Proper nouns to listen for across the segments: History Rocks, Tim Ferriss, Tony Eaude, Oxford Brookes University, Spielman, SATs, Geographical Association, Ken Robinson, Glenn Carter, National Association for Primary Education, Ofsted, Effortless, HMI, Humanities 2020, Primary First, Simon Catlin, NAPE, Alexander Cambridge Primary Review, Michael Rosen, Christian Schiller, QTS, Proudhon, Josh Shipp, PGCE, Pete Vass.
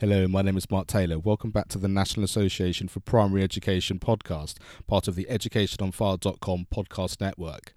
Hello, my name is Mark Taylor. Welcome back to the National Association for Primary Education podcast, part of the educationonfire.com podcast network.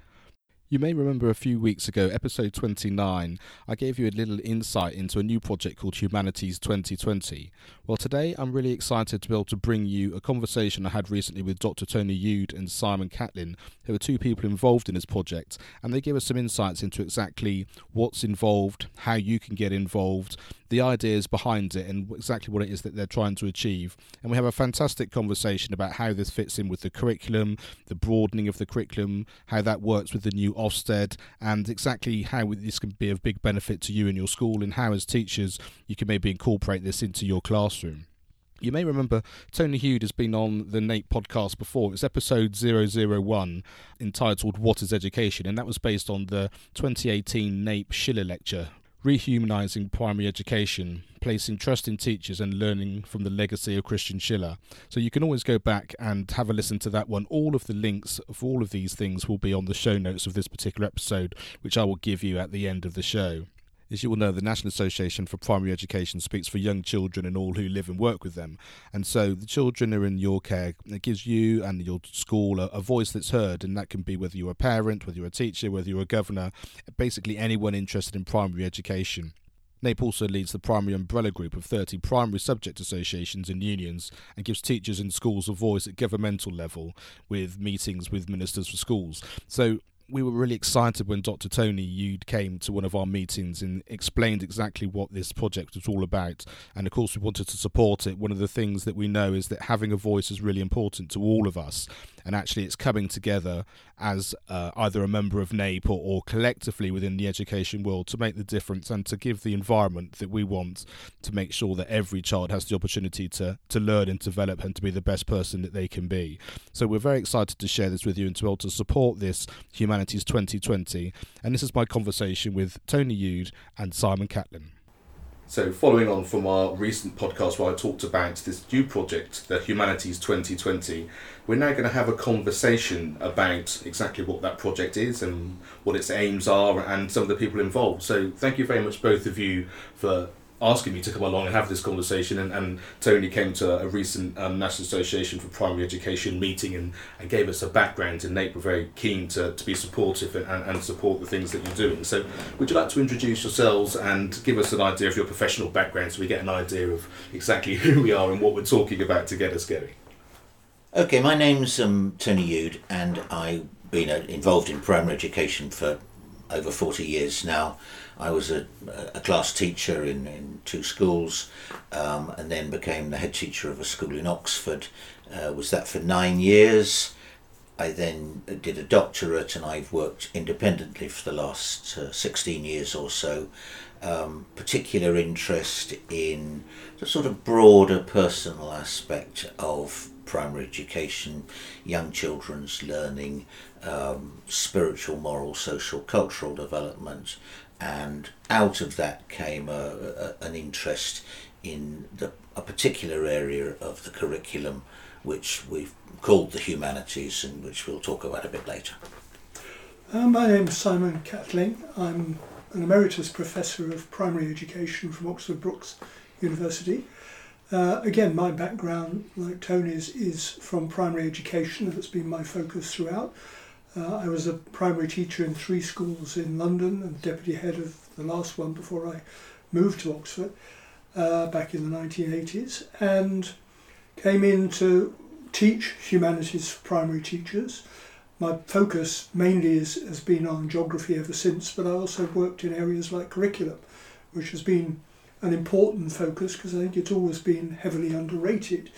You may remember a few weeks ago, episode 29, I gave you a little insight into a new project called Humanities 2020. Well, today I'm really excited to be able to bring you a conversation I had recently with Dr. Tony Eaude and Simon Catlin, who are two people involved in this project, and they gave us some insights into exactly what's involved, how you can get involved, the ideas behind it and exactly what it is that they're trying to achieve. And we have a fantastic conversation about how this fits in with the curriculum, the broadening of the curriculum, how that works with the new Ofsted, and exactly how this can be of big benefit to you and your school, and how as teachers you can maybe incorporate this into your classroom. You may remember Tony Eaude has been on the Nate podcast before. It's episode 001 entitled What is Education? And that was based on the 2018 Nape Schiller lecture, Rehumanizing Primary Education, Placing Trust in Teachers and Learning from the Legacy of Christian Schiller. So you can always go back and have a listen to that one. All of the links for all of these things will be on the show notes of this particular episode, which I will give you at the end of the show. As you will know, the National Association for Primary Education speaks for young children and all who live and work with them. And so the children are in your care. It gives you and your school a voice that's heard, and that can be whether you're a parent, whether you're a teacher, whether you're a governor, basically anyone interested in primary education. NAPE also leads the primary umbrella group of 30 primary subject associations and unions, and gives teachers and schools a voice at governmental level with meetings with ministers for schools. So we were really excited when Dr. Tony Eaude came to one of our meetings and explained exactly what this project was all about. And of course, we wanted to support it. One of the things that we know is that having a voice is really important to all of us. And actually, it's coming together as either a member of NAPE or collectively within the education world to make the difference and to give the environment that we want to make sure that every child has the opportunity to learn and develop and to be the best person that they can be. So we're very excited to share this with you and to be able to support this Humanities 2020. And this is my conversation with Tony Eaude and Simon Catlin. So following on from our recent podcast where I talked about this new project, the Humanities 2020, we're now going to have a conversation about exactly what that project is and what its aims are and some of the people involved. So thank you very much, both of you, for asking me to come along and have this conversation. And Tony came to a recent National Association for Primary Education meeting and gave us a background, and Nate were very keen to be supportive and support the things that you're doing. So would you like to introduce yourselves and give us an idea of your professional background so we get an idea of exactly who we are and what we're talking about to get us going? Okay, my name's Tony Eaude, and I've been involved in primary education for over 40 years now. I was a class teacher in two schools, and then became the head teacher of a school in Oxford. Was that for 9 years. I then did a doctorate, and I've worked independently for the last 16 years or so. Particular interest in the sort of broader personal aspect of primary education, young children's learning, spiritual, moral, social, cultural development. And out of that came an interest in a particular area of the curriculum, which we've called the humanities, and which we'll talk about a bit later. My name's Simon Catlin. I'm an emeritus professor of primary education from Oxford Brookes University. Again, my background, like Tony's, is from primary education, and it's been my focus throughout. I was a primary teacher in three schools in London and deputy head of the last one before I moved to Oxford back in the 1980s, and came in to teach humanities for primary teachers. My focus mainly has been on geography ever since, but I also worked in areas like curriculum, which has been an important focus because I think it's always been heavily underrated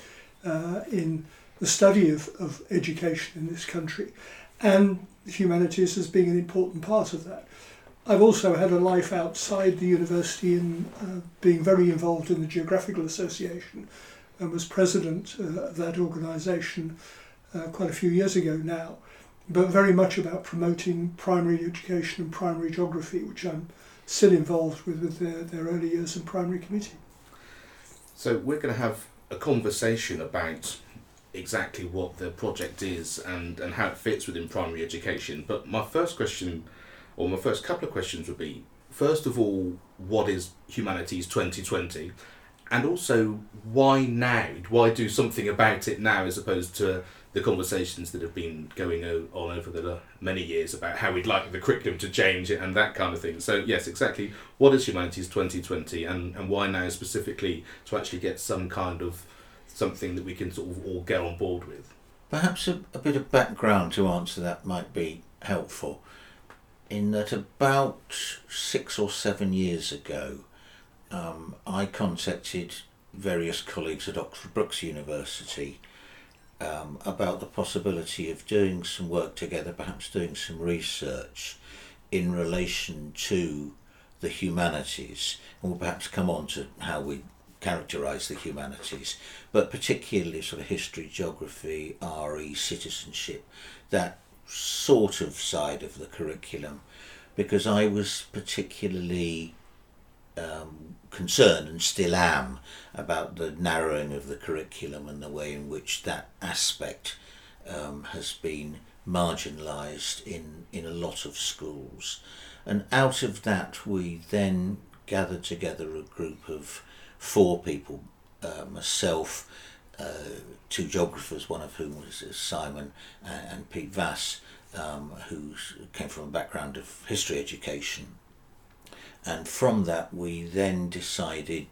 in the study of education in this country. And humanities as being an important part of that. I've also had a life outside the university in being very involved in the Geographical Association, and was president of that organisation quite a few years ago now, but very much about promoting primary education and primary geography, which I'm still involved with their early years and primary committee. So we're going to have a conversation about exactly what the project is and how it fits within primary education. But my first question, or my first couple of questions, would be, first of all, what is Humanities 2020? and also why now? Why do something about it now as opposed to the conversations that have been going on over the many years about how we'd like the curriculum to change it and that kind of thing. So yes, exactly. What is Humanities 2020 and why now specifically to actually get some kind of something that we can sort of all get on board with? Perhaps a bit of background to answer that might be helpful, in that about 6 or 7 years ago I contacted various colleagues at Oxford Brookes University about the possibility of doing some work together, perhaps doing some research in relation to the humanities, and we'll perhaps come on to how we characterise the humanities, but particularly sort of history, geography, RE, citizenship, that sort of side of the curriculum, because I was particularly concerned, and still am, about the narrowing of the curriculum and the way in which that aspect has been marginalised in a lot of schools. And out of that we then gathered together a group of 4 people, myself, 2 geographers, one of whom was Simon and Pete Vass, who came from a background of history education. And from that we then decided,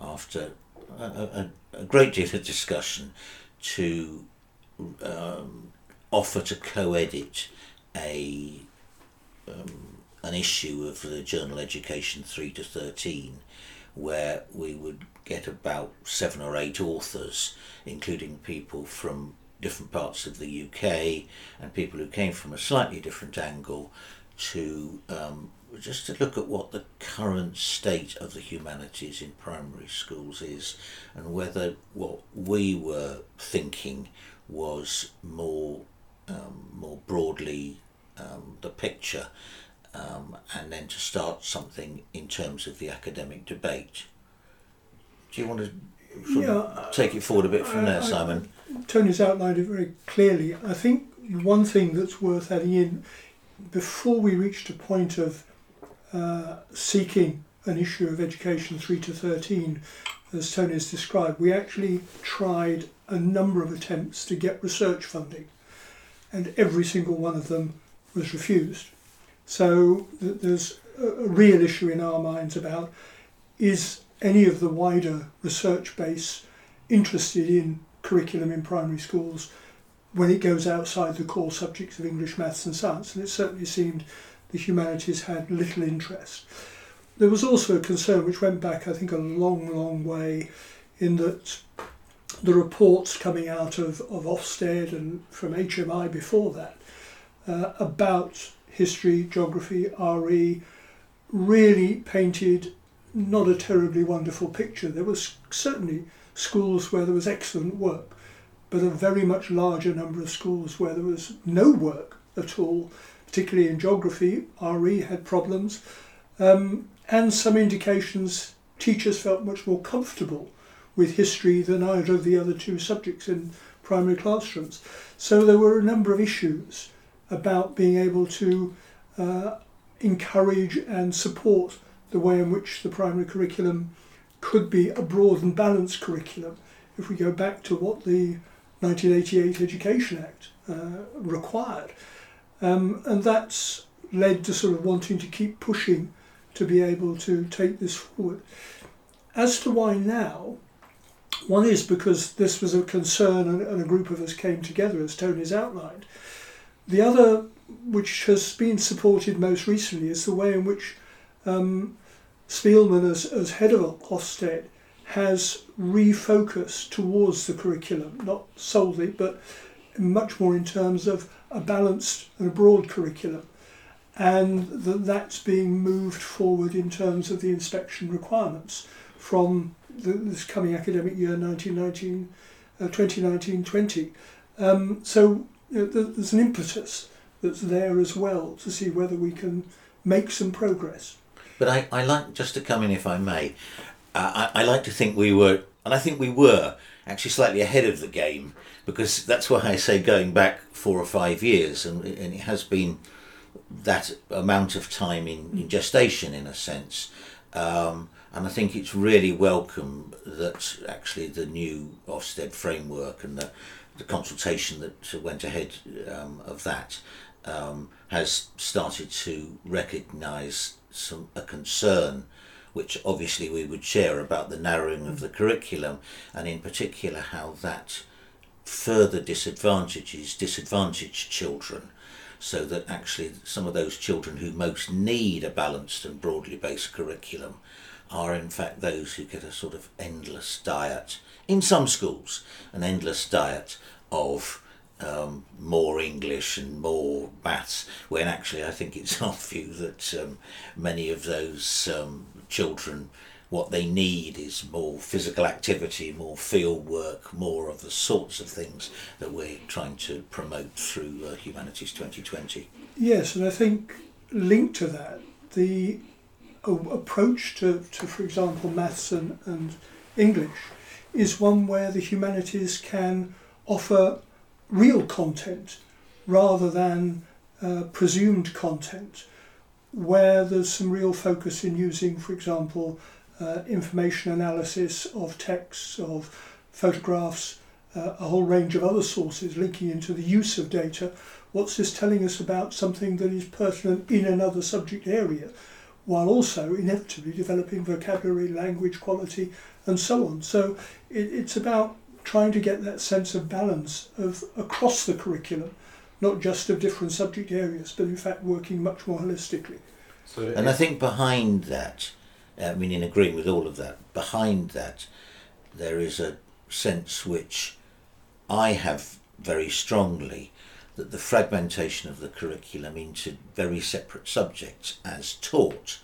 after a great deal of discussion, to offer to co-edit an issue of the journal Education 3 to 13, where we would get about 7 or 8 authors, including people from different parts of the UK and people who came from a slightly different angle, to just to look at what the current state of the humanities in primary schools is, and whether what we were thinking was more broadly the picture. And then to start something in terms of the academic debate. Do you want to take it forward a bit from there, Simon? Tony's outlined it very clearly. I think one thing that's worth adding in, before we reached a point of seeking an issue of Education 3 to 13, as Tony has described, we actually tried a number of attempts to get research funding, and every single one of them was refused. So there's a real issue in our minds about, is any of the wider research base interested in curriculum in primary schools when it goes outside the core subjects of English, maths and science? And it certainly seemed the humanities had little interest. There was also a concern which went back, I think, a long, long way, in that the reports coming out of Ofsted and from HMI before that about history, geography, RE, really painted not a terribly wonderful picture. There was certainly schools where there was excellent work, but a very much larger number of schools where there was no work at all, particularly in geography. RE had problems, and some indications teachers felt much more comfortable with history than either of the other 2 subjects in primary classrooms. So there were a number of issues about being able to encourage and support the way in which the primary curriculum could be a broad and balanced curriculum. If we go back to what the 1988 Education Act required, and that's led to sort of wanting to keep pushing to be able to take this forward. As to why now, one is because this was a concern and a group of us came together, as Tony's outlined. The other, which has been supported most recently, is the way in which Spielman, as head of Ofsted, has refocused towards the curriculum, not solely, but much more in terms of a balanced and a broad curriculum. And that's being moved forward in terms of the inspection requirements from this coming academic year, 2019-20. There's an impetus that's there as well to see whether we can make some progress. But I like, just to come in if I may, I like to think we were, and I think we were, actually slightly ahead of the game, because that's why I say going back 4 or 5 years, and it has been that amount of time in gestation in a sense. And I think it's really welcome that actually the new Ofsted framework and the consultation that went ahead of that has started to recognise a concern which obviously we would share about the narrowing of the curriculum, and in particular how that further disadvantages disadvantaged children, so that actually some of those children who most need a balanced and broadly based curriculum are in fact those who get a sort of endless diet, in some schools, an endless diet of more English and more maths, when actually I think it's our view that many of those children, what they need is more physical activity, more field work, more of the sorts of things that we're trying to promote through Humanities 2020. Yes, and I think linked to that, the approach to for example, maths and English is one where the humanities can offer real content rather than presumed content, where there's some real focus in using, for example, information analysis of texts, of photographs, a whole range of other sources, linking into the use of data. What's this telling us about something that is pertinent in another subject area, while also inevitably developing vocabulary, language quality, and so on? So it's about trying to get that sense of balance of across the curriculum, not just of different subject areas, but in fact working much more holistically. So, and I think behind that, I mean, in agreeing with all of that, behind that there is a sense which I have very strongly, that the fragmentation of the curriculum into very separate subjects as taught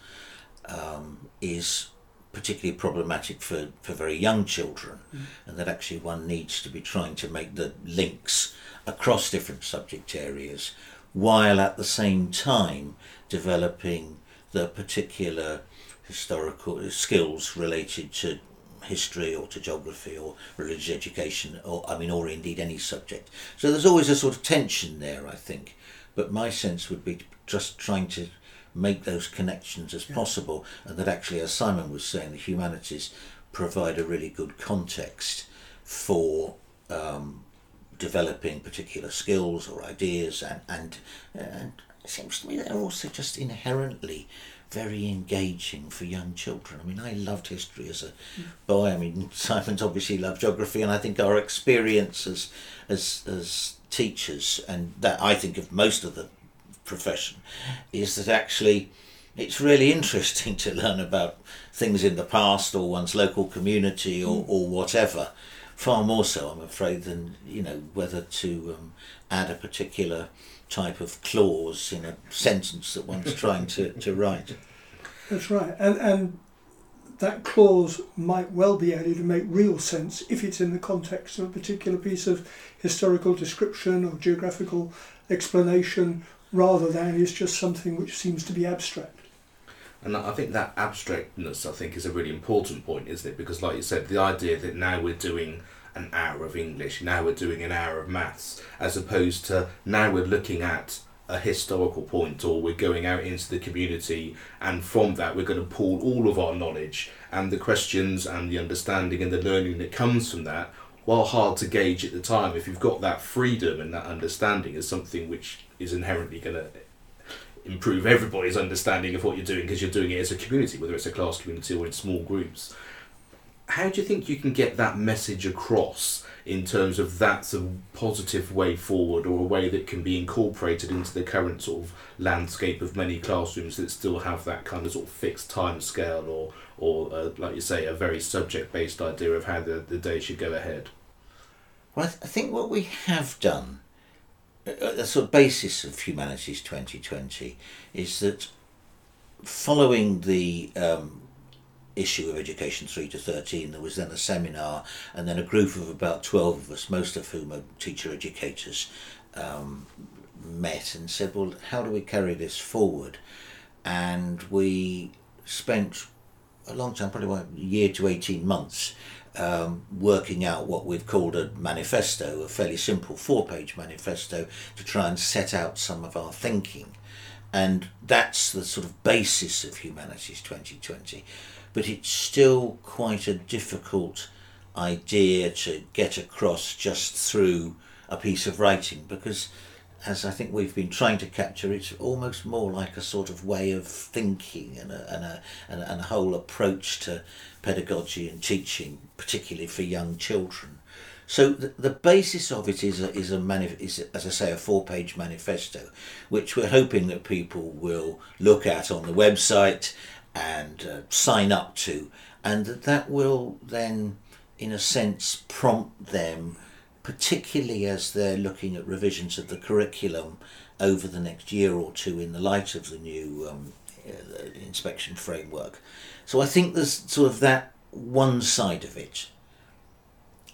is particularly problematic for very young children, and that actually one needs to be trying to make the links across different subject areas, while at the same time developing the particular historical skills related to history or to geography or religious education, or indeed any subject. So there's always a sort of tension there, I think, but my sense would be just trying to make those connections as possible, and that actually, as Simon was saying, the humanities provide a really good context for developing particular skills or ideas, and it seems to me they're also just inherently very engaging for young children. I mean, I loved history as a boy. I mean, Simon's obviously loved geography, and I think our experience as teachers, and that I think of most of the profession, is that actually it's really interesting to learn about things in the past or one's local community or whatever, far more so, I'm afraid, than, you know, whether to add a particular type of clause in a sentence that one's trying to write. That's right, and that clause might well be added to make real sense if it's in the context of a particular piece of historical description or geographical explanation, rather than it's just something which seems to be abstract. And I think that abstractness, I think, is a really important point, isn't it? Because like you said, the idea that now we're doing an hour of English, now we're doing an hour of maths, as opposed to now we're looking at a historical point, or we're going out into the community, and from that we're going to pull all of our knowledge, and the questions and the understanding and the learning that comes from that, while hard to gauge at the time, if you've got that freedom and that understanding, is something which is inherently going to improve everybody's understanding of what you're doing, because you're doing it as a community, whether it's a class community or in small groups. How do you think you can get that message across in terms of that's a positive way forward, or a way that can be incorporated into the current sort of landscape of many classrooms that still have that kind of sort of fixed time scale, or like you say, a very subject-based idea of how the day should go ahead? Well, I think what we have done, the sort of basis of Humanities 2020, is that following the issue of Education 3 to 13, there was then a seminar, and then a group of about 12 of us, most of whom are teacher educators, met and said, well, how do we carry this forward? And we spent a long time, probably about a year to 18 months, working out what we've called a manifesto, a fairly simple 4-page manifesto, to try and set out some of our thinking. And that's the sort of basis of Humanities 2020. but it's still quite a difficult idea to get across just through a piece of writing, because, as I think we've been trying to capture, it's almost more like a sort of way of thinking and a whole approach to pedagogy and teaching, particularly for young children. So the basis of it is, as I say, a 4-page manifesto, which we're hoping that people will look at on the website and sign up to, and that will then, in a sense, prompt them, particularly as they're looking at revisions of the curriculum over the next year or two in the light of the new inspection framework. So I think there's sort of that one side of it.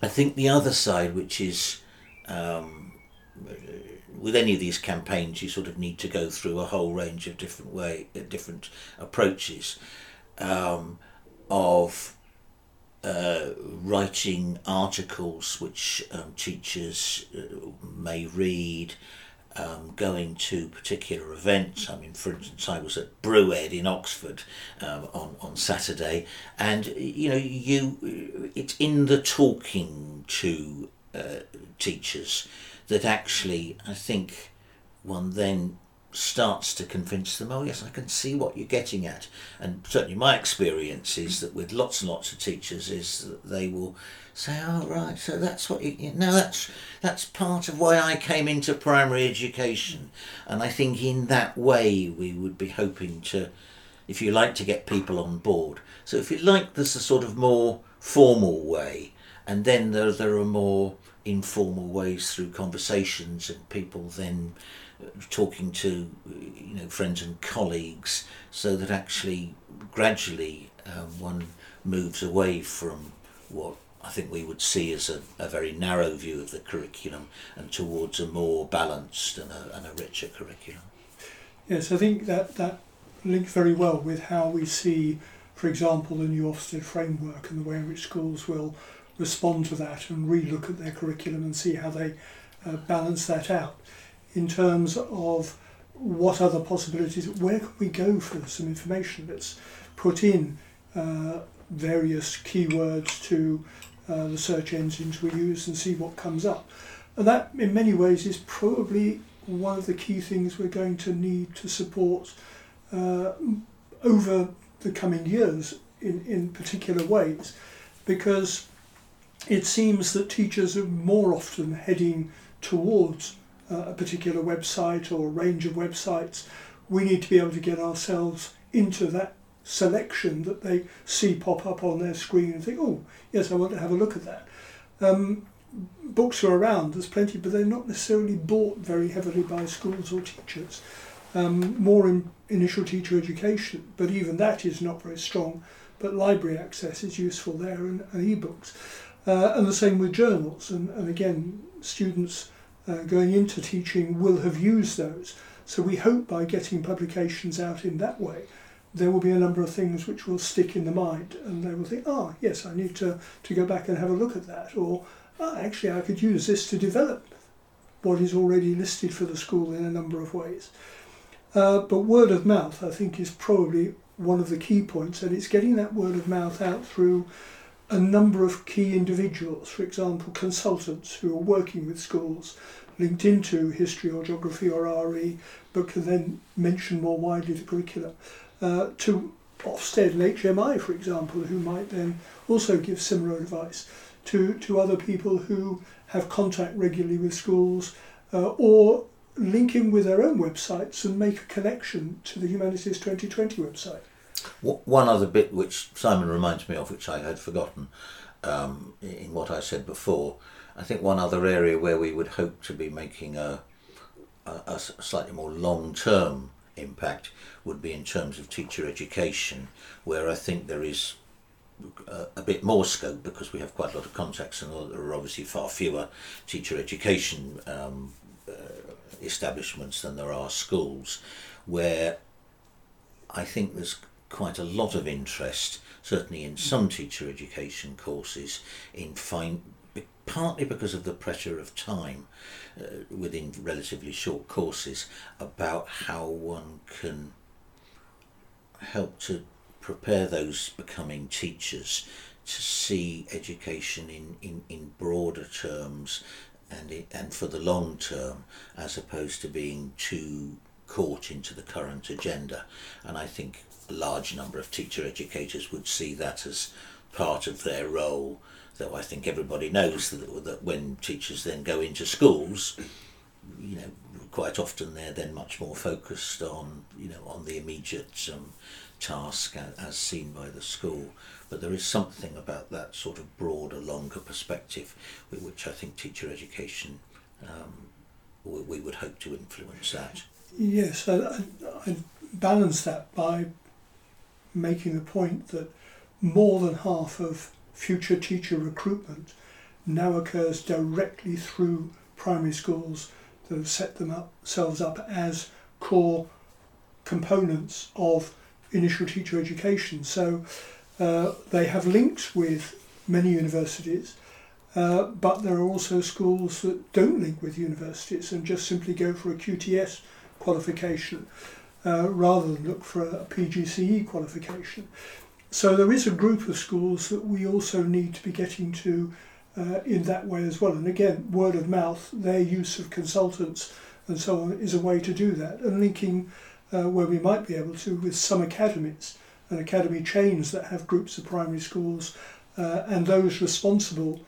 I think the other side, which is with any of these campaigns, you sort of need to go through a whole range of different approaches of writing articles which teachers may read, going to particular events. I mean, for instance, I was at Brewed in Oxford on Saturday, and it's in the talking to teachers that actually I think one then starts to convince them, oh yes, I can see what you're getting at. And certainly my experience is that with lots and lots of teachers is that they will say, oh right, so that's what you know, that's part of why I came into primary education. And I think in that way we would be hoping to, if you like, to get people on board. So if you like, there's a sort of more formal way, and then there are more informal ways through conversations and people then talking to friends and colleagues, so that actually gradually one moves away from what I think we would see as a very narrow view of the curriculum and towards a more balanced and a richer curriculum. Yes, I think that links very well with how we see, for example, the new Ofsted framework and the way in which schools will respond to that and re-look at their curriculum and see how they balance that out. In terms of what other possibilities, where can we go for some information? Let's put in various keywords to the search engines we use and see what comes up. And that, in many ways, is probably one of the key things we're going to need to support over the coming years in particular ways, because it seems that teachers are more often heading towards a particular website or a range of websites. We need to be able to get ourselves into that selection that they see pop up on their screen and think, oh yes, I want to have a look at that. Books are around, there's plenty, but they're not necessarily bought very heavily by schools or teachers. More in initial teacher education, but even that is not very strong, but library access is useful there, and e-books. And the same with journals, and again, students going into teaching will have used those. So we hope by getting publications out in that way, there will be a number of things which will stick in the mind, and they will think, ah, yes, I need to go back and have a look at that, or actually I could use this to develop what is already listed for the school in a number of ways. But word of mouth, I think, is probably one of the key points, and it's getting that word of mouth out through a number of key individuals, for example, consultants who are working with schools, linked into history or geography or RE, but can then mention more widely the curriculum, to Ofsted and HMI, for example, who might then also give similar advice to other people who have contact regularly with schools, or link in with their own websites and make a connection to the Humanities 2020 website. One other bit which Simon reminds me of, which I had forgotten in what I said before, I think one other area where we would hope to be making a slightly more long-term impact would be in terms of teacher education, where I think there is a bit more scope, because we have quite a lot of contacts and there are obviously far fewer teacher education establishments than there are schools, where I think there's quite a lot of interest, certainly in some teacher education courses, partly because of the pressure of time within relatively short courses, about how one can help to prepare those becoming teachers to see education in broader terms and for the long term, as opposed to being too caught into the current agenda. And I think a large number of teacher educators would see that as part of their role, though I think everybody knows that when teachers then go into schools, you know, quite often they're then much more focused on, you know, on the immediate task as seen by the school. But there is something about that sort of broader, longer perspective with which I think teacher education, we would hope to influence that. Yes, I balance that by making the point that more than half of future teacher recruitment now occurs directly through primary schools that have set themselves up as core components of initial teacher education. So they have links with many universities, but there are also schools that don't link with universities and just simply go for a QTS qualification rather than look for a PGCE qualification. So there is a group of schools that we also need to be getting to in that way as well. And again, word of mouth, their use of consultants and so on is a way to do that, and linking where we might be able to with some academies and academy chains that have groups of primary schools and those responsible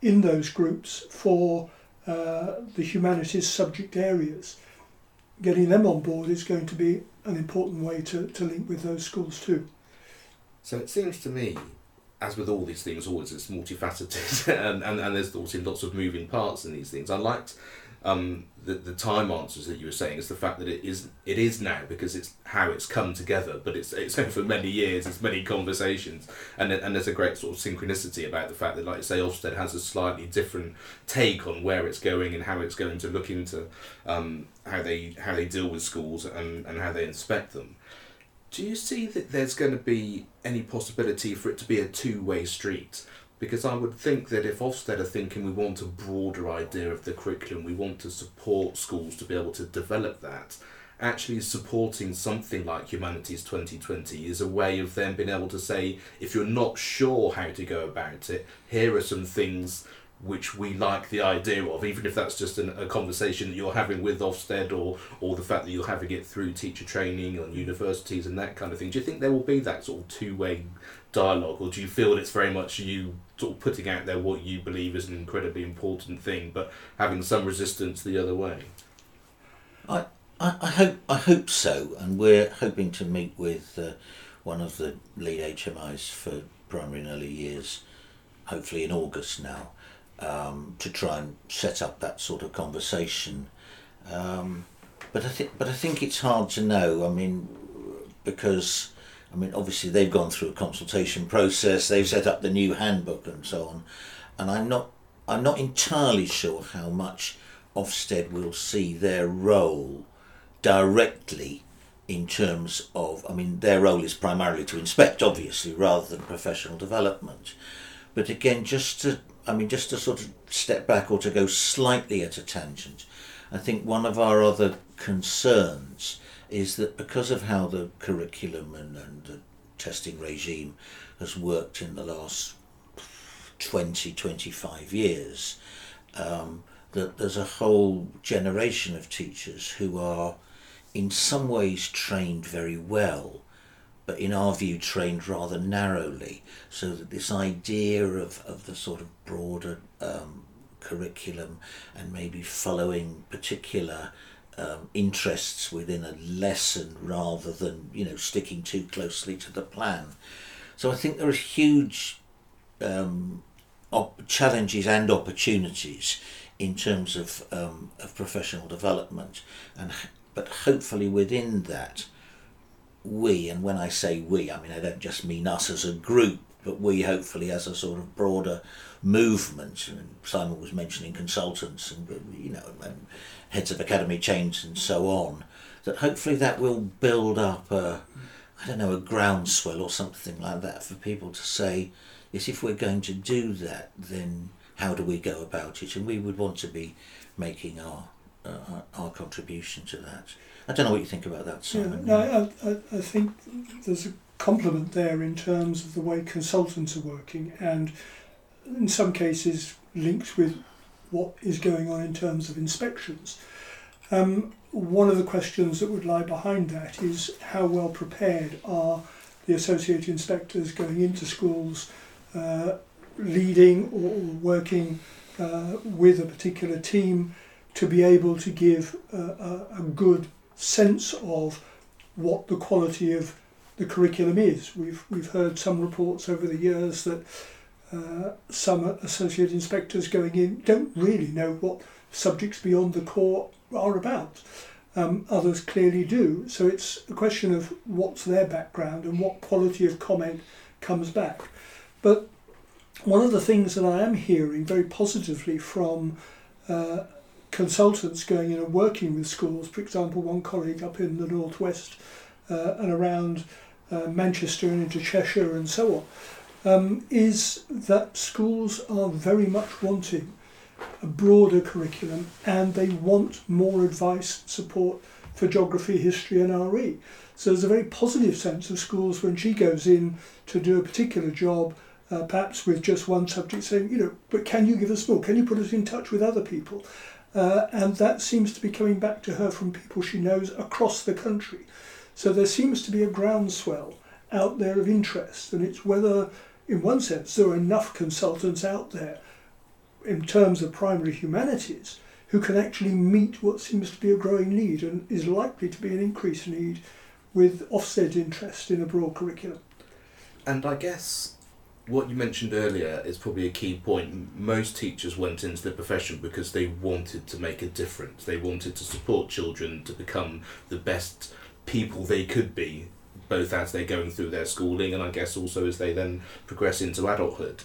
in those groups for the humanities subject areas. Getting them on board is going to be an important way to link with those schools too. So it seems to me, as with all these things, always it's multifaceted and there's also lots of moving parts in these things. I liked the time answers that you were saying is the fact that it is now, because it's how it's come together, but it's over many years, it's many conversations, and there's a great sort of synchronicity about the fact that, like you say, Ofsted has a slightly different take on where it's going and how it's going to look into how they deal with schools and how they inspect them. Do you see that there's going to be any possibility for it to be a two-way street? Because I would think that if Ofsted are thinking we want a broader idea of the curriculum, we want to support schools to be able to develop that, actually supporting something like Humanities 2020 is a way of them being able to say, if you're not sure how to go about it, here are some things which we like the idea of, even if that's just a conversation that you're having with Ofsted or the fact that you're having it through teacher training on universities and that kind of thing. Do you think there will be that sort of two-way dialogue, or do you feel that it's very much you sort of putting out there what you believe is an incredibly important thing but having some resistance the other way? I hope so, and we're hoping to meet with one of the lead HMIs for primary and early years, hopefully in August now, to try and set up that sort of conversation, but I think it's hard to know. I mean, because obviously they've gone through a consultation process, they've set up the new handbook and so on, and I'm not entirely sure how much Ofsted will see their role directly in terms of. I mean, their role is primarily to inspect, obviously, rather than professional development. But again, just to sort of step back or to go slightly at a tangent, I think one of our other concerns is that because of how the curriculum and the testing regime has worked in the last 20, 25 years, that there's a whole generation of teachers who are in some ways trained very well, but in our view trained rather narrowly, so that this idea of the sort of broader curriculum and maybe following particular interests within a lesson rather than, you know, sticking too closely to the plan. So I think there are huge challenges and opportunities in terms of professional development, but hopefully within that, we, and when I say we, I mean I don't just mean us as a group, but we hopefully as a sort of broader movement. And Simon was mentioning consultants and, you know, and heads of academy chains and so on, that hopefully that will build up a groundswell or something like that for people to say, yes, if we're going to do that, then how do we go about it? And we would want to be making our contribution to that. I don't know what you think about that, Simon. Yeah, no, I think there's a complement there in terms of the way consultants are working, and in some cases linked with what is going on in terms of inspections. One of the questions that would lie behind that is how well prepared are the associate inspectors going into schools, leading or working with a particular team to be able to give a good sense of what the quality of the curriculum is. We've heard some reports over the years that some associate inspectors going in don't really know what subjects beyond the core are about. Others clearly do. So it's a question of what's their background and what quality of comment comes back. But one of the things that I am hearing very positively from consultants going in and working with schools, for example, one colleague up in the northwest and around Manchester and into Cheshire and so on, is that schools are very much wanting a broader curriculum, and they want more advice and support for geography, history and RE. So there's a very positive sense of schools when she goes in to do a particular job, perhaps with just one subject, saying, you know, but can you give us more? Can you put us in touch with other people? And that seems to be coming back to her from people she knows across the country. So there seems to be a groundswell out there of interest, and it's whether, in one sense, there are enough consultants out there in terms of primary humanities who can actually meet what seems to be a growing need and is likely to be an increased need with Ofsted interest in a broad curriculum. And I guess what you mentioned earlier is probably a key point. Most teachers went into the profession because they wanted to make a difference. They wanted to support children to become the best people they could be, both as they're going through their schooling and I guess also as they then progress into adulthood.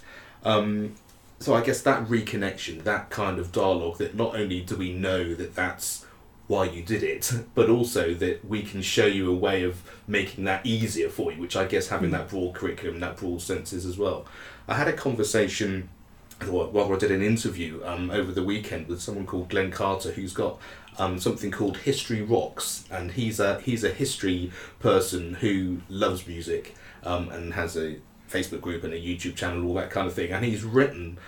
So I guess that reconnection, that kind of dialogue, that not only do we know that that's why you did it, but also that we can show you a way of making that easier for you, which I guess having that broad curriculum, that broad sense is as well. I had a conversation, well, I did an interview over the weekend with someone called Glenn Carter, who's got something called History Rocks, and he's a history person who loves music and has a Facebook group and a YouTube channel, all that kind of thing, and he's written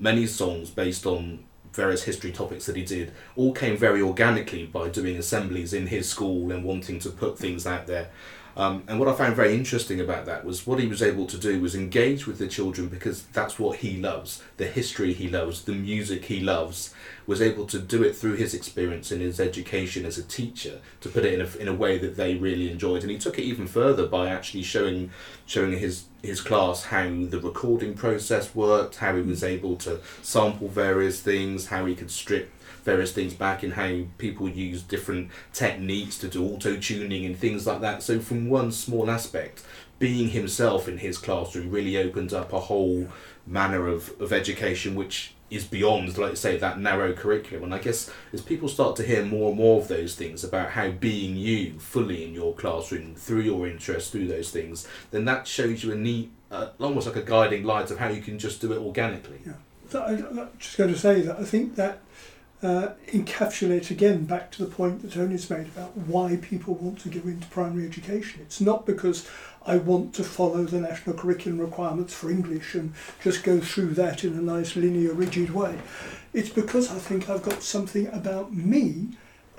many songs based on various history topics that he did. All came very organically by doing assemblies in his school and wanting to put things out there. And what I found very interesting about that was what he was able to do was engage with the children, because that's what he loves, the history he loves, the music he loves, was able to do it through his experience in his education as a teacher, to put it in a way that they really enjoyed. And he took it even further by actually showing his class how the recording process worked, how he was able to sample various things, how he could strip various things back, and how people use different techniques to do auto-tuning and things like that. So from one small aspect, being himself in his classroom really opened up a whole manner of education which is beyond, like I say, that narrow curriculum. And I guess as people start to hear more and more of those things about how being you fully in your classroom, through your interests, through those things, then that shows you a neat, almost like a guiding light of how you can just do it organically. Yeah, I'm just going to say that I think that encapsulates again back to the point that Tony's made about why people want to go into primary education. It's not because I want to follow the national curriculum requirements for English and just go through that in a nice linear rigid way. It's because I think I've got something about me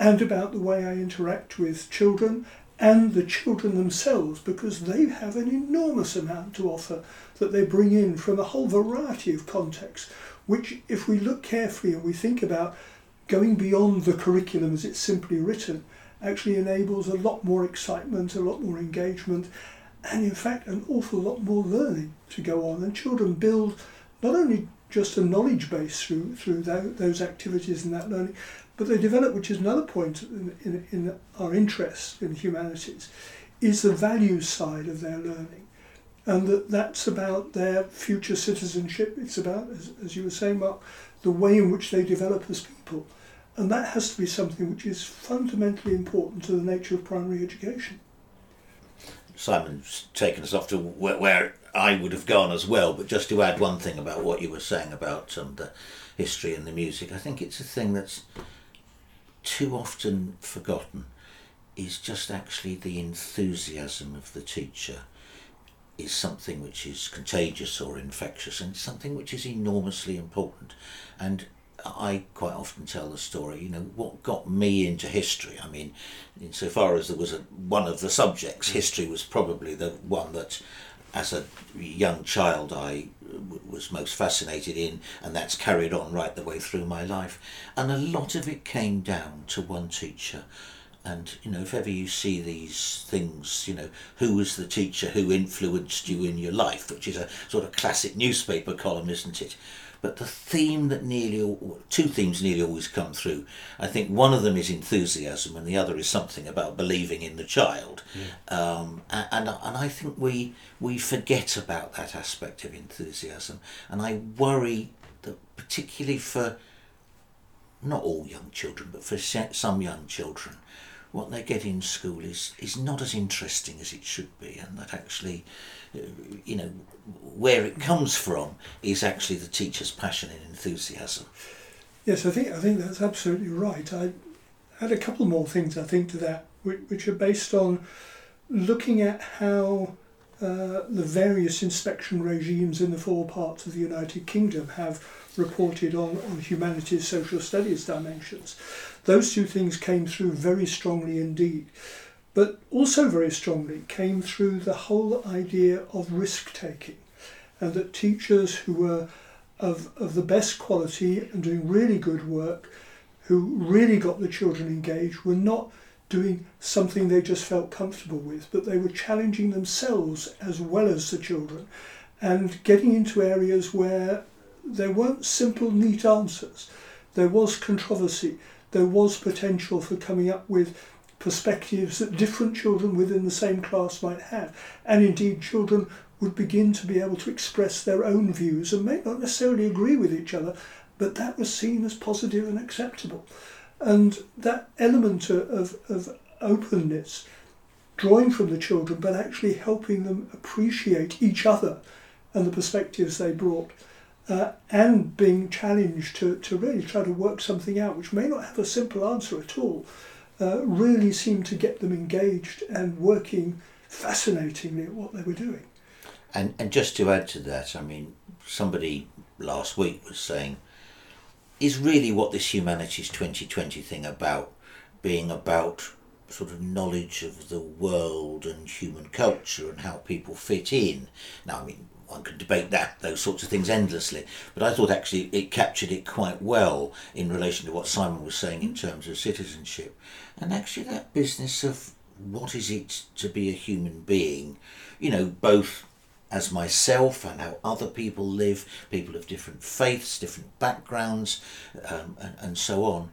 and about the way I interact with children and the children themselves, because they have an enormous amount to offer that they bring in from a whole variety of contexts, which if we look carefully and we think about going beyond the curriculum as it's simply written, actually enables a lot more excitement, a lot more engagement, and in fact an awful lot more learning to go on. And children build not only just a knowledge base through those activities and that learning, but they develop, which is another point in our interest in humanities, is the value side of their learning. And that's about their future citizenship. It's about, as you were saying, Mark, the way in which they develop as people. And that has to be something which is fundamentally important to the nature of primary education. Simon's taken us off to where I would have gone as well, but just to add one thing about what you were saying about the history and the music, I think it's a thing that's too often forgotten, is just actually the enthusiasm of the teacher is something which is contagious or infectious and something which is enormously important. And I quite often tell the story, you know, what got me into history. I mean, insofar as there was one of the subjects, history was probably the one that as a young child I was most fascinated in, and that's carried on right the way through my life. And a lot of it came down to one teacher. And, you know, if ever you see these things, you know, who was the teacher who influenced you in your life, which is a sort of classic newspaper column, isn't it? But the theme that two themes nearly always come through. I think one of them is enthusiasm and the other is something about believing in the child. Yeah. And I think we forget about that aspect of enthusiasm. And I worry that particularly for, not all young children, but for some young children, what they get in school is not as interesting as it should be, and that actually, you know, where it comes from is actually the teacher's passion and enthusiasm. Yes, I think that's absolutely right. I had a couple more things I think to that, which are based on looking at how the various inspection regimes in the four parts of the United Kingdom have reported on humanities, social studies dimensions. Those two things came through very strongly indeed, but also very strongly came through the whole idea of risk-taking, and that teachers who were of the best quality and doing really good work, who really got the children engaged, were not doing something they just felt comfortable with, but they were challenging themselves as well as the children and getting into areas where there weren't simple, neat answers. There was controversy. There was potential for coming up with perspectives that different children within the same class might have. And indeed, children would begin to be able to express their own views and may not necessarily agree with each other, but that was seen as positive and acceptable. And that element of openness, drawing from the children, but actually helping them appreciate each other and the perspectives they brought, and being challenged to really try to work something out which may not have a simple answer at all, really seemed to get them engaged and working fascinatingly at what they were doing. And just to add to that, I mean, somebody last week was saying, is really what this Humanities 2020 thing about being about sort of knowledge of the world and human culture and how people fit in? Now, I mean, one could debate those sorts of things endlessly, but I thought actually it captured it quite well in relation to what Simon was saying in terms of citizenship. And actually that business of what is it to be a human being, you know, both as myself and how other people live, people of different faiths, different backgrounds, and so on.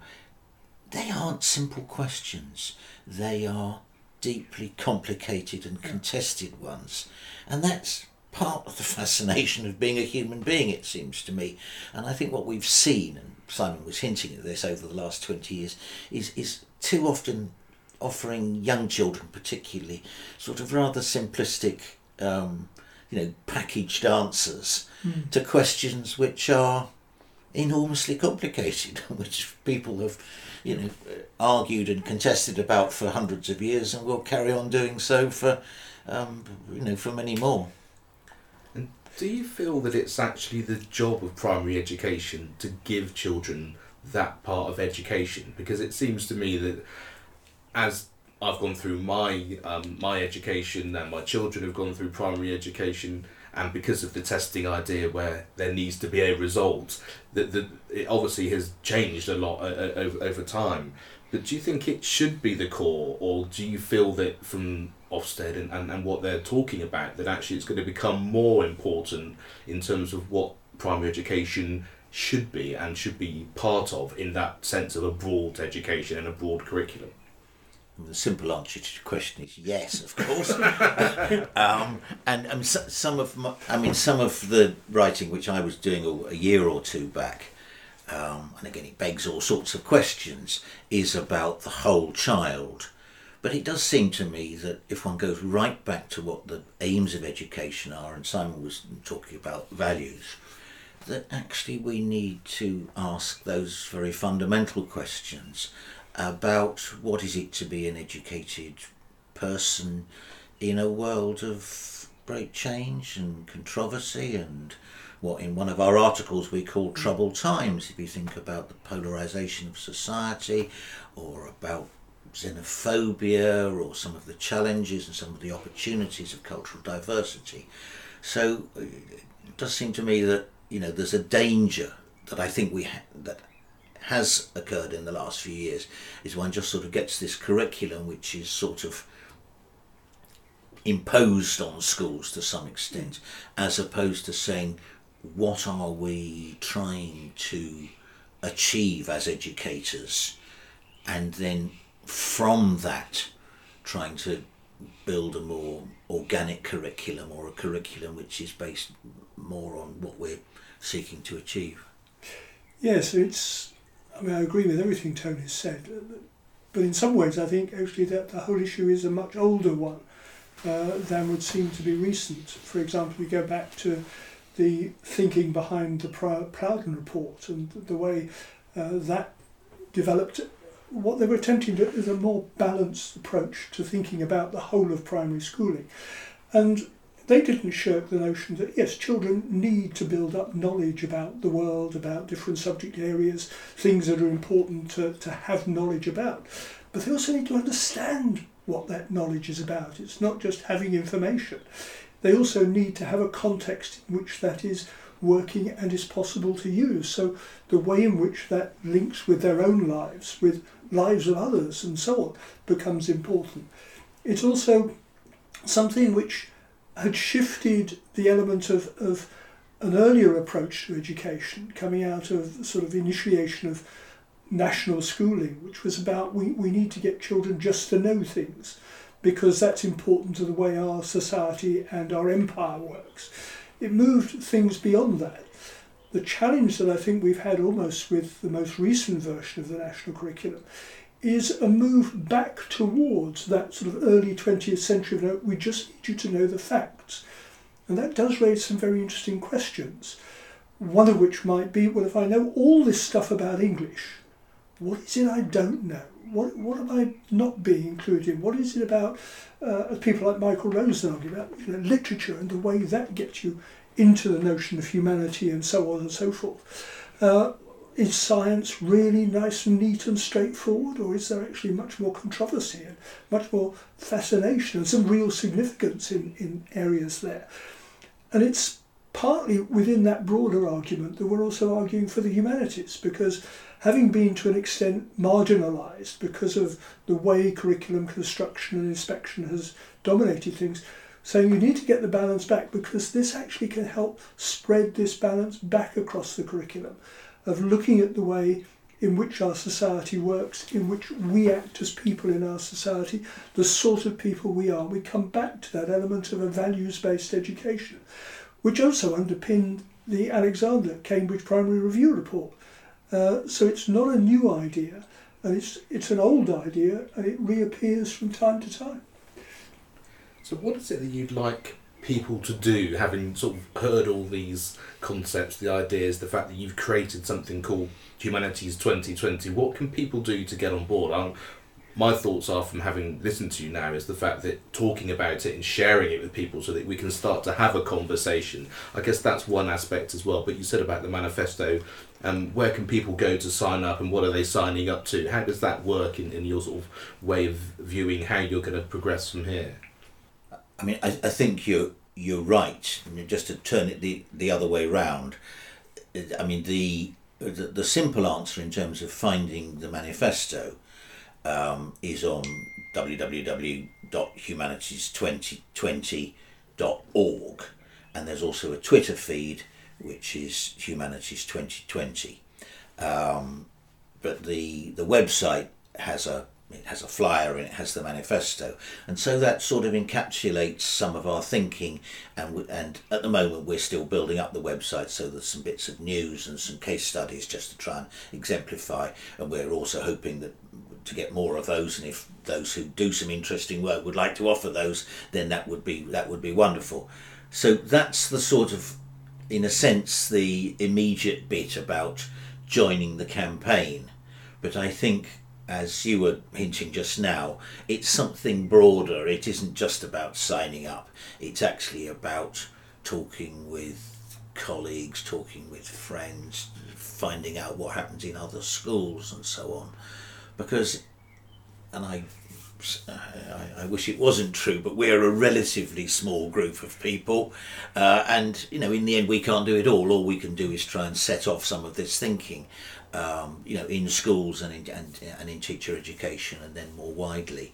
They aren't simple questions. They are deeply complicated and contested ones. And that's part of the fascination of being a human being, it seems to me. And I think what we've seen, and Simon was hinting at this over the last 20 years, is too often offering young children particularly sort of rather simplistic, you know, packaged answers to questions which are enormously complicated, which people have, you know, argued and contested about for hundreds of years and will carry on doing so for, you know, for many more. Do you feel that it's actually the job of primary education to give children that part of education? Because it seems to me that as I've gone through my my education and my children have gone through primary education, and because of the testing idea where there needs to be a result, that it obviously has changed a lot over time. But do you think it should be the core, or do you feel that from Ofsted and what they're talking about, that actually it's going to become more important in terms of what primary education should be and should be part of in that sense of a broad education and a broad curriculum? The simple answer to the question is yes, of course. And some of the writing which I was doing a year or two back, and again it begs all sorts of questions, is about the whole child. But it does seem to me that if one goes right back to what the aims of education are, and Simon was talking about values, that actually we need to ask those very fundamental questions about what is it to be an educated person in a world of great change and controversy and what in one of our articles we call troubled times, if you think about the polarisation of society or about xenophobia or some of the challenges and some of the opportunities of cultural diversity. So it does seem to me that, you know, there's a danger that I think that has occurred in the last few years, is one just sort of gets this curriculum which is sort of imposed on schools to some extent, as opposed to saying, what are we trying to achieve as educators, and then from that trying to build a more organic curriculum, or a curriculum which is based more on what we're seeking to achieve. Yeah, so it's, I mean, I agree with everything Tony's said, but in some ways I think actually that the whole issue is a much older one than would seem to be recent. For example, we go back to the thinking behind the Proudhon report and the way that developed. What they were attempting to do is a more balanced approach to thinking about the whole of primary schooling. And they didn't shirk the notion that, yes, children need to build up knowledge about the world, about different subject areas, things that are important to have knowledge about. But they also need to understand what that knowledge is about. It's not just having information. They also need to have a context in which that is working and is possible to use. So the way in which that links with their own lives, with lives of others and so on, becomes important. It's also something which had shifted the element of an earlier approach to education, coming out of sort of initiation of national schooling, which was about we need to get children just to know things because that's important to the way our society and our empire works. It moved things beyond that. The challenge that I think we've had almost with the most recent version of the national curriculum is a move back towards that sort of early 20th century of, no, we just need you to know the facts. And that does raise some very interesting questions. One of which might be, well, if I know all this stuff about English, what is it I don't know? What am I not being included in? What is it about, as people like Michael Rosen argue about, you know, literature and the way that gets you into the notion of humanity and so on and so forth? Is science really nice and neat and straightforward, or is there actually much more controversy and much more fascination and some real significance in areas there? And it's partly within that broader argument that we're also arguing for the humanities, because having been to an extent marginalised because of the way curriculum construction and inspection has dominated things, saying you need to get the balance back, because this actually can help spread this balance back across the curriculum, of looking at the way in which our society works, in which we act as people in our society, the sort of people we are. We come back to that element of a values-based education, which also underpinned the Alexander Cambridge Primary Review report. So it's not a new idea, and it's an old idea, and it reappears from time to time. So what is it that you'd like people to do, having sort of heard all these concepts, the ideas, the fact that you've created something called Humanities 2020? What can people do to get on board? My thoughts are, from having listened to you now, is the fact that talking about it and sharing it with people so that we can start to have a conversation. I guess that's one aspect as well, but you said about the manifesto, where can people go to sign up and what are they signing up to? How does that work in your sort of way of viewing how you're going to progress from here? I mean, I think you're right. I mean, just to turn it the other way round, I mean, the simple answer in terms of finding the manifesto is on www.humanities2020.org, and there's also a Twitter feed which is Humanities 2020. But the website has a flyer and it has the manifesto, and so that sort of encapsulates some of our thinking, and at the moment we're still building up the website, so there's some bits of news and some case studies just to try and exemplify, and we're also hoping that to get more of those, and if those who do some interesting work would like to offer those, then that would be wonderful. So that's the sort of, in a sense, the immediate bit about joining the campaign. But I think as you were hinting just now, it's something broader. It isn't just about signing up. It's actually about talking with colleagues, talking with friends, finding out what happens in other schools and so on. Because, and I wish it wasn't true, but we're a relatively small group of people, and you know, in the end we can't do it all. All we can do is try and set off some of this thinking, you know, in schools and in teacher education, and then more widely.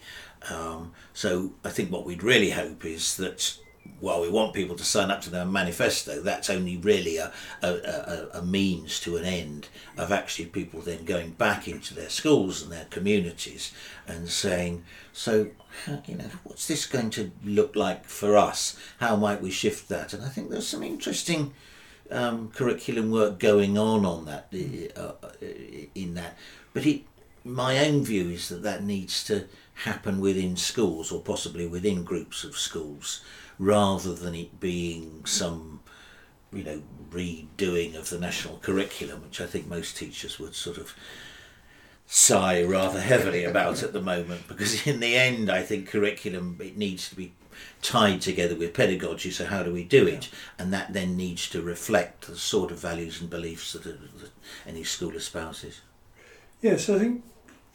So I think what we'd really hope is that while we want people to sign up to their manifesto, that's only really a means to an end of actually people then going back into their schools and their communities and saying, so, you know, what's this going to look like for us? How might we shift that? And I think there's some interesting curriculum work going on that in that. But my own view is that needs to happen within schools, or possibly within groups of schools, rather than it being some, you know, redoing of the national curriculum, which I think most teachers would sort of sigh rather heavily about at the moment, because in the end I think curriculum, it needs to be tied together with pedagogy. So how do we do it? And that then needs to reflect the sort of values and beliefs that any school espouses. Yes, I think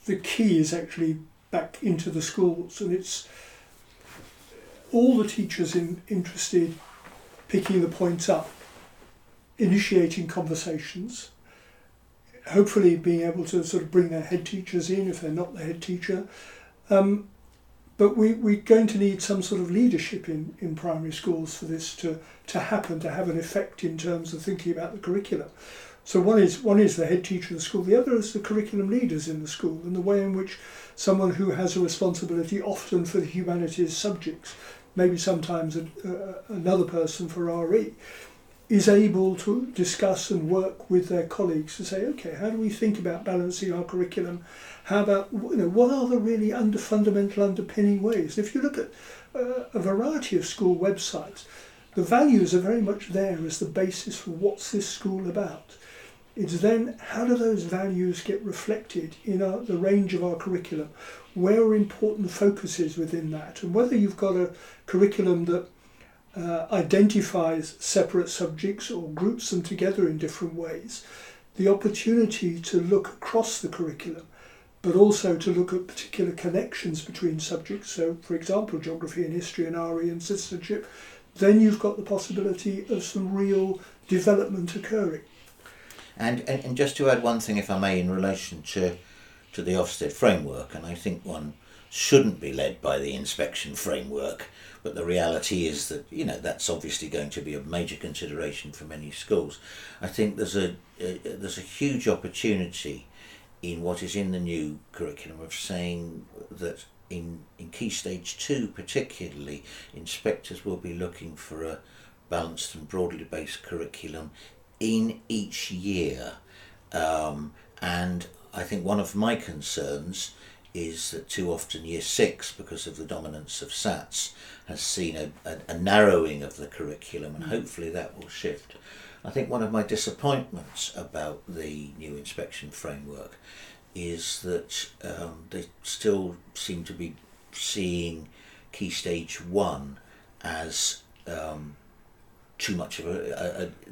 the key is actually back into the schools, and it's all the teachers interested, picking the points up, initiating conversations, hopefully being able to sort of bring their head teachers in if they're not the head teacher. But we're going to need some sort of leadership in primary schools for this to happen, to have an effect in terms of thinking about the curriculum. So one is the head teacher of the school, the other is the curriculum leaders in the school, and the way in which someone who has a responsibility often for the humanities subjects, maybe sometimes another person for RE, is able to discuss and work with their colleagues to say, okay, how do we think about balancing our curriculum? How about, you know, what are the really fundamental underpinning ways? And if you look at a variety of school websites, the values are very much there as the basis for what's this school about. It's then how do those values get reflected in the range of our curriculum? Where are important focuses within that? And whether you've got a curriculum that identifies separate subjects or groups them together in different ways, the opportunity to look across the curriculum, but also to look at particular connections between subjects. So, for example, geography and history and RE and citizenship, then you've got the possibility of some real development occurring. And just to add one thing, if I may, in relation to the Ofsted framework, and I think one shouldn't be led by the inspection framework, but the reality is that, you know, that's obviously going to be a major consideration for many schools. I think there's a huge opportunity in what is in the new curriculum of saying that in Key Stage 2 particularly, inspectors will be looking for a balanced and broadly based curriculum in each year, and I think one of my concerns is that too often Year 6, because of the dominance of SATs, has seen a narrowing of the curriculum, and hopefully that will shift. I think one of my disappointments about the new inspection framework is that they still seem to be seeing Key Stage 1 as too much of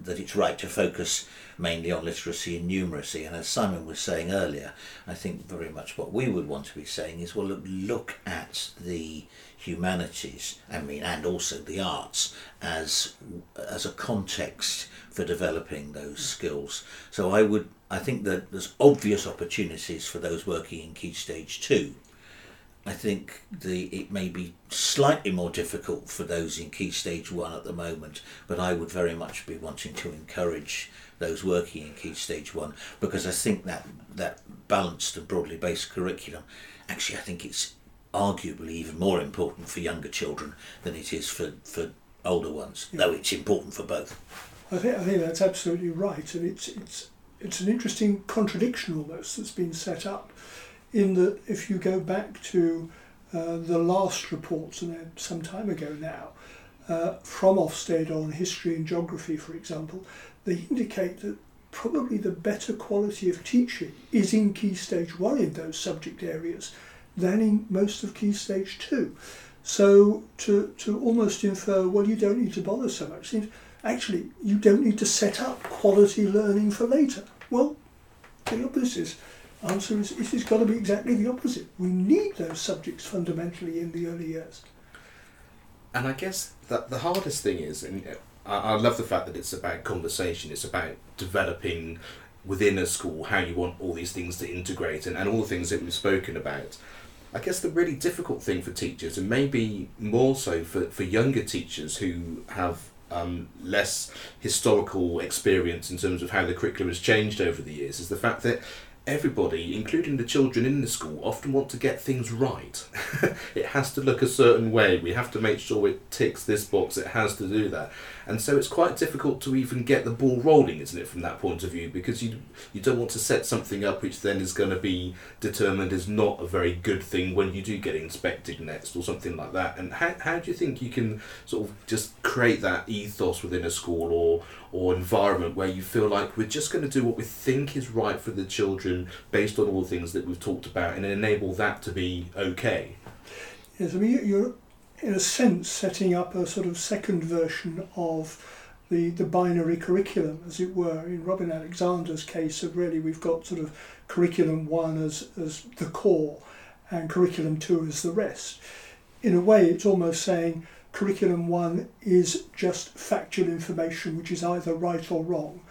that it's right to focus mainly on literacy and numeracy. And as Simon was saying earlier, I think very much what we would want to be saying is, well, look at the humanities, and also the arts as a context for developing those skills. So I think that there's obvious opportunities for those working in Key Stage 2. I think it may be slightly more difficult for those in Key Stage 1 at the moment, but I would very much be wanting to encourage those working in Key Stage 1, because I think that balanced and broadly based curriculum, actually I think it's arguably even more important for younger children than it is for older ones, though it's important for both. I think that's absolutely right, and it's an interesting contradiction almost that's been set up, in that if you go back to the last reports, and they're some time ago now, from Ofsted on history and geography, for example, they indicate that probably the better quality of teaching is in Key Stage 1 in those subject areas than in most of Key Stage 2. So to almost infer, well, you don't need to bother so much, seems actually you don't need to set up quality learning for later. Well, the opposite answer is it has got to be exactly the opposite. We need those subjects fundamentally in the early years. And I guess that the hardest thing is, and I love the fact that it's about conversation, it's about developing within a school how you want all these things to integrate and all the things that we've spoken about. I guess the really difficult thing for teachers, and maybe more so for younger teachers who have less historical experience in terms of how the curriculum has changed over the years, is the fact that everybody, including the children in the school, often want to get things right. It has to look a certain way. We have to make sure it ticks this box. It has to do that. And so it's quite difficult to even get the ball rolling, isn't it, from that point of view, because you don't want to set something up which then is going to be determined as not a very good thing when you do get inspected next or something like that. And how do you think you can sort of just create that ethos within a school or environment where you feel like we're just going to do what we think is right for the children based on all the things that we've talked about and enable that to be okay? Yes, I mean, you're in a sense setting up a sort of second version of the binary curriculum, as it were. In Robin Alexander's case, of really we've got sort of curriculum 1 as the core and curriculum 2 as the rest. In a way, it's almost saying curriculum 1 is just factual information which is either right or wrong,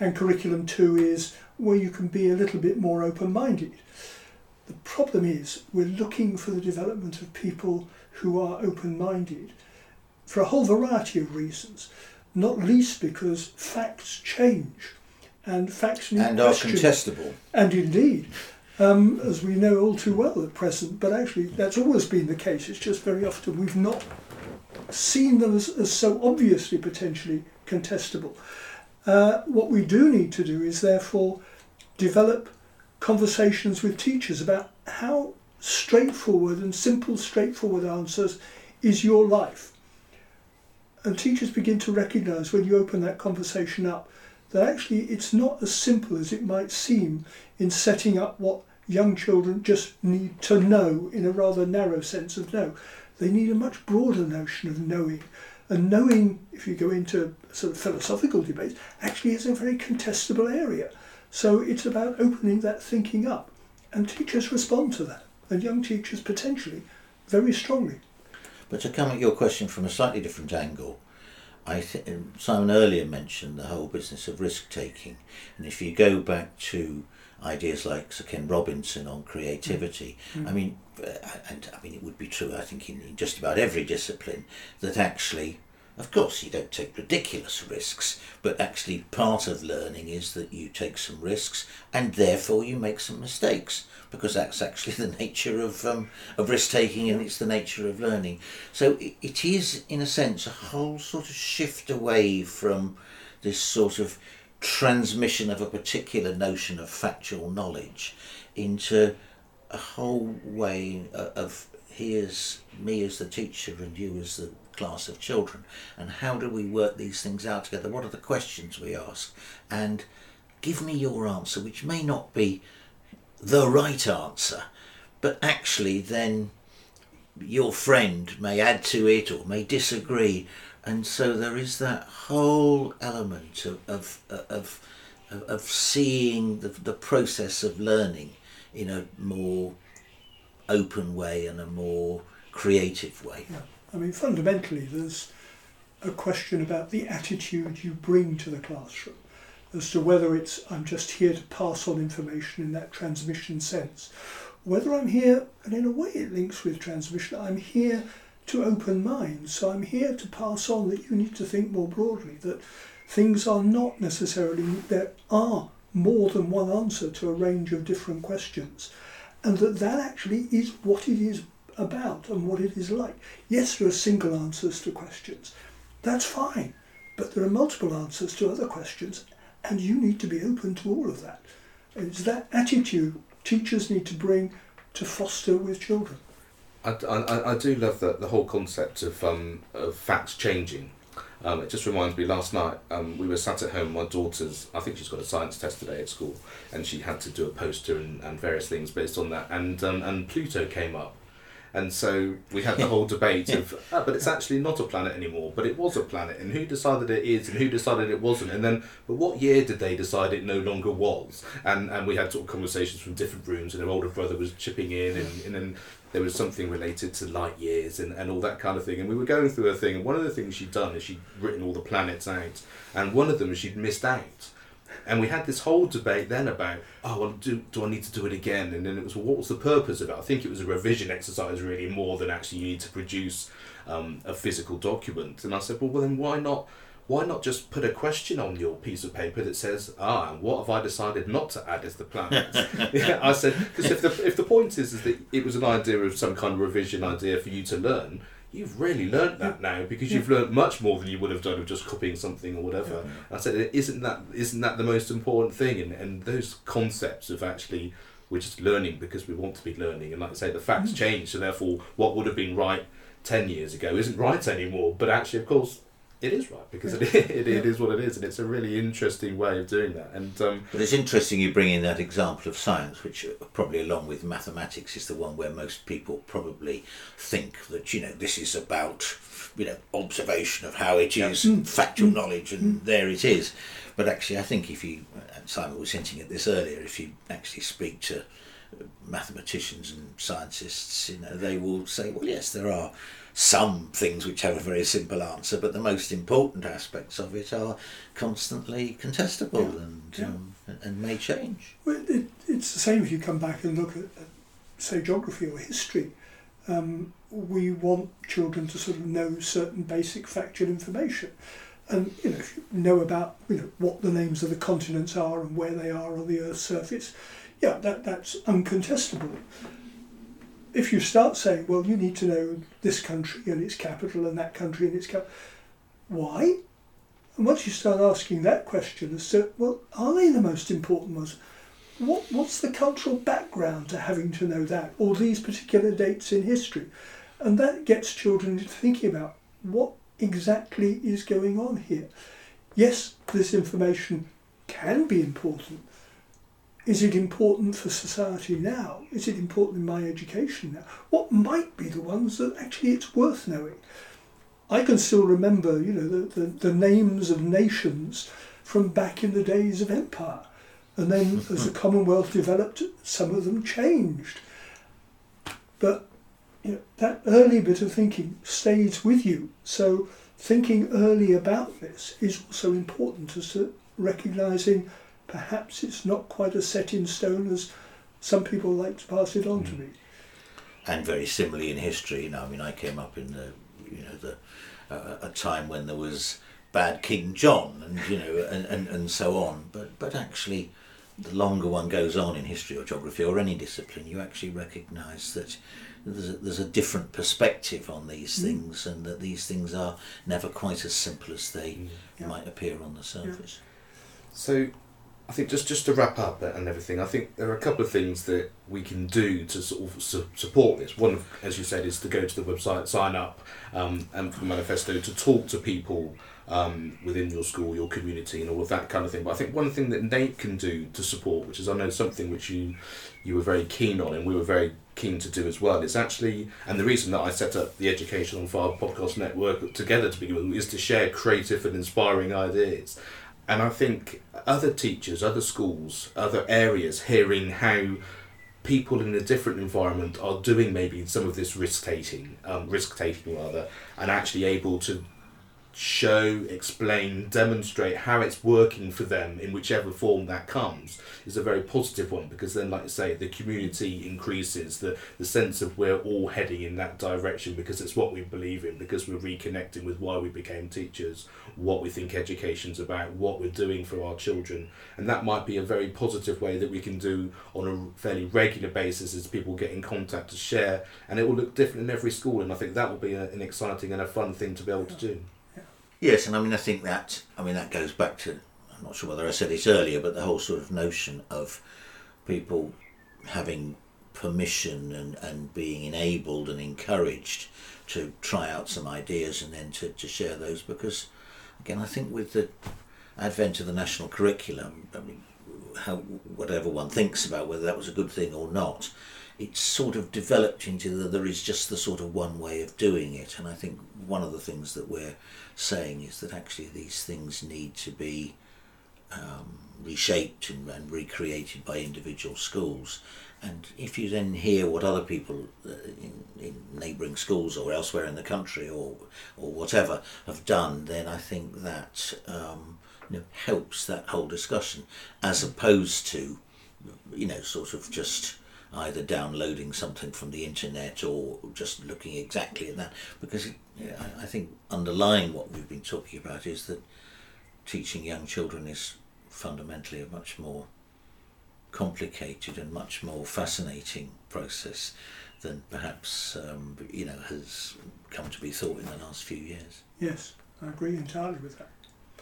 and curriculum 2 is where you can be a little bit more open-minded. The problem is we're looking for the development of people who are open-minded for a whole variety of reasons, not least because facts change and facts need and are contestable. And indeed, as we know all too well at present, but actually that's always been the case. It's just very often we've not seen them as so obviously potentially contestable. What we do need to do is therefore develop conversations with teachers about how straightforward and simple, straightforward answers is your life. And teachers begin to recognise when you open that conversation up that actually it's not as simple as it might seem in setting up what young children just need to know in a rather narrow sense of know. They need a much broader notion of knowing. And knowing, if you go into sort of philosophical debates, actually is a very contestable area. So it's about opening that thinking up. And teachers respond to that, and young teachers potentially very strongly. But to come at your question from a slightly different angle, Simon earlier mentioned the whole business of risk-taking. And if you go back to ideas like Sir Ken Robinson on creativity. Mm. I mean, it would be true, I think, in just about every discipline that actually, of course, you don't take ridiculous risks, but actually part of learning is that you take some risks and therefore you make some mistakes, because that's actually the nature of risk-taking and it's the nature of learning. So it is, in a sense, a whole sort of shift away from this sort of transmission of a particular notion of factual knowledge into a whole way of here's me as the teacher and you as the class of children, and how do we work these things out together? What are the questions we ask? And give me your answer, which may not be the right answer, but actually then your friend may add to it or may disagree. And so there is that whole element of seeing the process of learning in a more open way and a more creative way. Yeah. I mean, fundamentally, there's a question about the attitude you bring to the classroom as to whether it's I'm just here to pass on information in that transmission sense, whether I'm here, and in a way it links with transmission, I'm here to open minds. So I'm here to pass on that you need to think more broadly, that things are not necessarily, there are more than one answer to a range of different questions, and that actually is what it is about and what it is like. Yes, there are single answers to questions, that's fine, but there are multiple answers to other questions and you need to be open to all of that. It's that attitude teachers need to bring to foster with children. I do love the whole concept of facts changing. It just reminds me, last night we were sat at home, my daughter's, I think she's got a science test today at school, and she had to do a poster and various things based on that, and Pluto came up. And so we had the whole debate of, but it's actually not a planet anymore, but it was a planet, and who decided it is, and who decided it wasn't, and then, but what year did they decide it no longer was? And we had sort of conversations from different rooms, and her older brother was chipping in, and then there was something related to light years and all that kind of thing. And we were going through her thing, and one of the things she'd done is she'd written all the planets out, and one of them she'd missed out. And we had this whole debate then about, oh, well, do I need to do it again? And then it was, well, what was the purpose of it? I think it was a revision exercise, really, more than actually you need to produce a physical document. And I said, well, then why not just put a question on your piece of paper that says, what have I decided not to add as the planets? Yeah, I said, because if the point is that it was an idea of some kind of revision idea for you to learn, you've really learnt that now, because you've learnt much more than you would have done of just copying something or whatever. Mm-hmm. I said, isn't that the most important thing? And those concepts of actually, we're just learning because we want to be learning. And like I say, the facts change, so therefore what would have been right 10 years ago isn't right anymore. But actually, of course, it is right, because it is what it is, and it's a really interesting way of doing that. And but it's interesting you bring in that example of science, which probably along with mathematics is the one where most people probably think that, you know, this is about, you know, observation of how it is, and factual knowledge, and there it is. But actually, I think if you, and Simon was hinting at this earlier, if you actually speak to mathematicians and scientists, you know, they will say, well, yes, there are some things which have a very simple answer, but the most important aspects of it are constantly contestable and may change. Well, it's the same if you come back and look at say, geography or history. We want children to sort of know certain basic factual information. And, you know, if you know about, you know, what the names of the continents are and where they are on the Earth's surface, yeah, that's uncontestable. If you start saying, well, you need to know this country and its capital and that country and its capital, why? And once you start asking that question as to, well, are they the most important ones? What's the cultural background to having to know that, or these particular dates in history? And that gets children thinking about what exactly is going on here. Yes, this information can be important. Is it important for society now? Is it important in my education now? What might be the ones that actually it's worth knowing? I can still remember, you know, the names of nations from back in the days of empire. And then as the Commonwealth developed, some of them changed. But you know, that early bit of thinking stays with you. So thinking early about this is also important as to recognising perhaps it's not quite as set in stone as some people like to pass it on to me. And very similarly in history, you know, I mean, I came up in a time when there was bad King John, and you know, and so on. But actually, the longer one goes on in history or geography or any discipline, you actually recognise that there's a different perspective on these things, and that these things are never quite as simple as they might appear on the surface. Yeah. So, I think just to wrap up and everything, I think there are a couple of things that we can do to sort of support this. One, as you said, is to go to the website, sign up, and for the manifesto, to talk to people within your school, your community, and all of that kind of thing. But I think one thing that Nate can do to support, which is, I know, something which you were very keen on, and we were very keen to do as well, is actually, and the reason that I set up the Education on Fire podcast network together to begin with, is to share creative and inspiring ideas. And I think other teachers, other schools, other areas, hearing how people in a different environment are doing maybe some of this risk-taking, and actually able to show, explain, demonstrate how it's working for them in whichever form that comes, is a very positive one, because then, like I say, the community increases, the sense of we're all heading in that direction because it's what we believe in, because we're reconnecting with why we became teachers, what we think education's about, what we're doing for our children. And that might be a very positive way that we can do on a fairly regular basis, as people get in contact to share, and it will look different in every school, and I think that will be an exciting and a fun thing to be able to do. Yes, and I mean, I think that, I mean, that goes back to, I'm not sure whether I said it earlier, but the whole sort of notion of people having permission and being enabled and encouraged to try out some ideas, and then to share those, because again, I think with the advent of the national curriculum, I mean, whatever one thinks about whether that was a good thing or not, it's sort of developed into that there is just the sort of one way of doing it. And I think one of the things that we're saying is that actually these things need to be reshaped and recreated by individual schools. And if you then hear what other people in neighbouring schools or elsewhere in the country or whatever have done, then I think that you know, helps that whole discussion, as opposed to, you know, sort of just either downloading something from the internet or just looking exactly at that. Because I think underlying what we've been talking about is that teaching young children is fundamentally a much more complicated and much more fascinating process than perhaps you know, has come to be thought in the last few years. Yes, I agree entirely with that.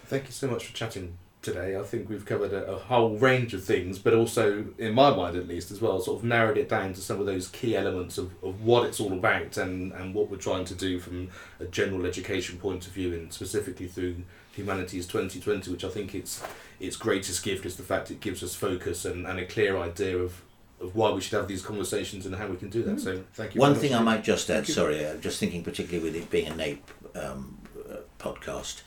Thank you so much for chatting today. I think we've covered a whole range of things, but also, in my mind at least as well, sort of narrowed it down to some of those key elements of what it's all about and what we're trying to do from a general education point of view, and specifically through Humanities 2020, which I think its greatest gift is the fact it gives us focus and a clear idea of why we should have these conversations and how we can do that. So thank you. One thing I might just add, sorry, I'm just thinking particularly with it being a NAEP podcast,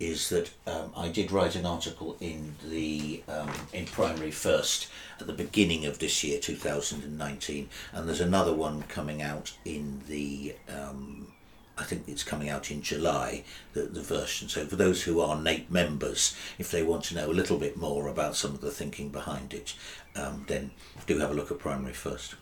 is that I did write an article in the in Primary First at the beginning of this year, 2019, and there's another one coming out in the I think it's coming out in July, the version. So for those who are NAEP members, if they want to know a little bit more about some of the thinking behind it, then do have a look at Primary First.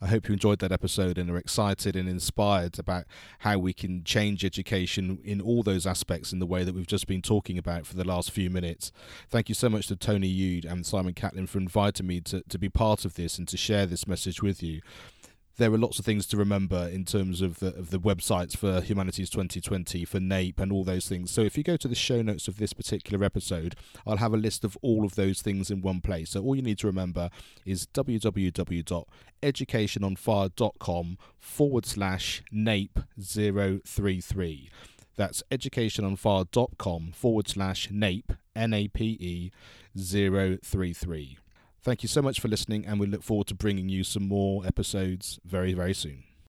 I hope you enjoyed that episode and are excited and inspired about how we can change education in all those aspects in the way that we've just been talking about for the last few minutes. Thank you so much to Tony Eaude and Simon Catlin for inviting me to be part of this and to share this message with you. There are lots of things to remember in terms of the websites for Humanities 2020, for NAEP and all those things. So if you go to the show notes of this particular episode, I'll have a list of all of those things in one place. So all you need to remember is www.educationonfire.com/NAEP033. That's educationonfire.com/NAEP033. Thank you so much for listening, and we look forward to bringing you some more episodes very, very soon.